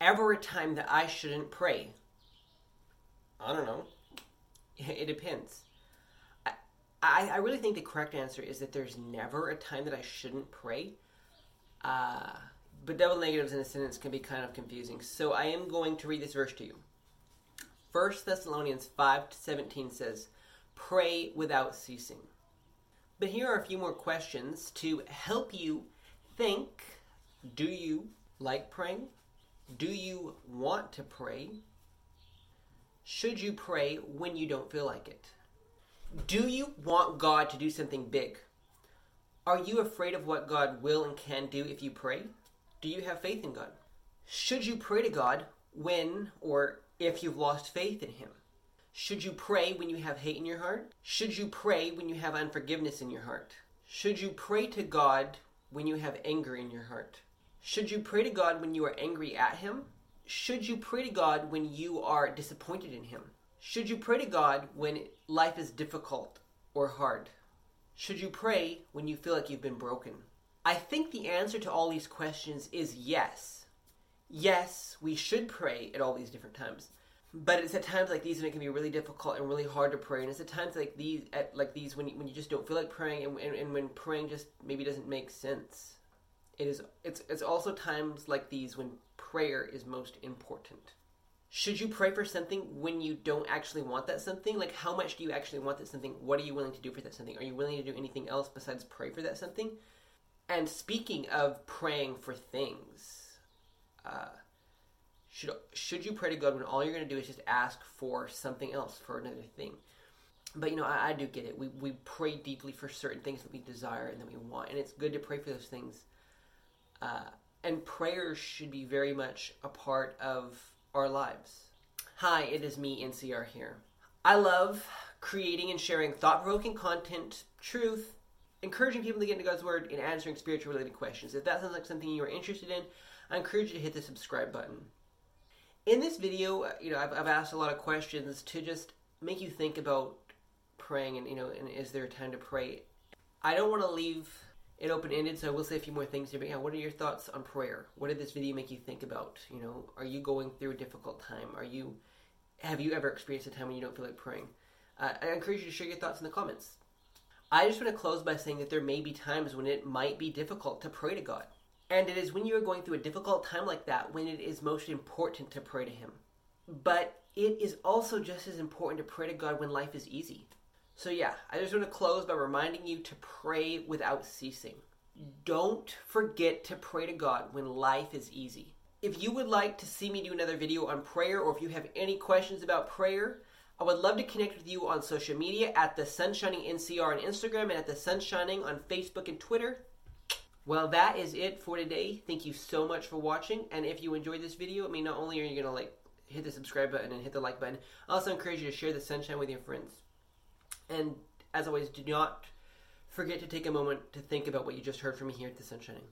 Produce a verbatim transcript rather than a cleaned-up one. ever a time that I shouldn't pray? I don't know. It depends. I, I, I really think the correct answer is that there's never a time that I shouldn't pray. Uh, but double negatives in a sentence can be kind of confusing. So I am going to read this verse to you. First Thessalonians five seventeen says, "Pray without ceasing." But here are a few more questions to help you think. Do you like praying? Do you want to pray? Should you pray when you don't feel like it? Do you want God to do something big? Are you afraid of what God will and can do if you pray? Do you have faith in God? Should you pray to God when or if you've lost faith in Him? Should you pray when you have hate in your heart? Should you pray when you have unforgiveness in your heart? Should you pray to God when you have anger in your heart? Should you pray to God when you are angry at Him? Should you pray to God when you are disappointed in Him? Should you pray to God when life is difficult or hard? Should you pray when you feel like you've been broken? I think the answer to all these questions is yes. Yes, we should pray at all these different times. But it's at times like these when it can be really difficult and really hard to pray. And it's at times like these at like these when you, when you just don't feel like praying and, and, and when praying just maybe doesn't make sense. It is, it's, it's also times like these when prayer is most important. Should you pray for something when you don't actually want that something? Like, how much do you actually want that something? What are you willing to do for that something? Are you willing to do anything else besides pray for that something? And speaking of praying for things, uh, should should you pray to God when all you're going to do is just ask for something else, for another thing? But, you know, I, I do get it. We, we pray deeply for certain things that we desire and that we want. And it's good to pray for those things. Uh, and prayer should be very much a part of our lives. Hi, it is me, N C R, here. I love creating and sharing thought-provoking content, truth, encouraging people to get into God's Word, and answering spiritual-related questions. If that sounds like something you are interested in, I encourage you to hit the subscribe button. In this video, you know, I've, I've asked a lot of questions to just make you think about praying and, you know, and is there a time to pray? I don't want to leave it open-ended, so I will say a few more things here, but yeah, what are your thoughts on prayer? What did this video make you think about? You know, are you going through a difficult time? Are you, have you ever experienced a time when you don't feel like praying? Uh, I encourage you to share your thoughts in the comments. I just want to close by saying that there may be times when it might be difficult to pray to God. And it is when you are going through a difficult time like that when it is most important to pray to Him. But it is also just as important to pray to God when life is easy. So yeah, I just want to close by reminding you to pray without ceasing. Don't forget to pray to God when life is easy. If you would like to see me do another video on prayer, or if you have any questions about prayer, I would love to connect with you on social media at The Sunshining N C R on Instagram and at The Sunshining on Facebook and Twitter. Well, that is it for today. Thank you so much for watching. And if you enjoyed this video, I mean, not only are you going to like hit the subscribe button and hit the like button, I also encourage you to share The Sunshine with your friends. And as always, do not forget to take a moment to think about what you just heard from me here at The Sunshining.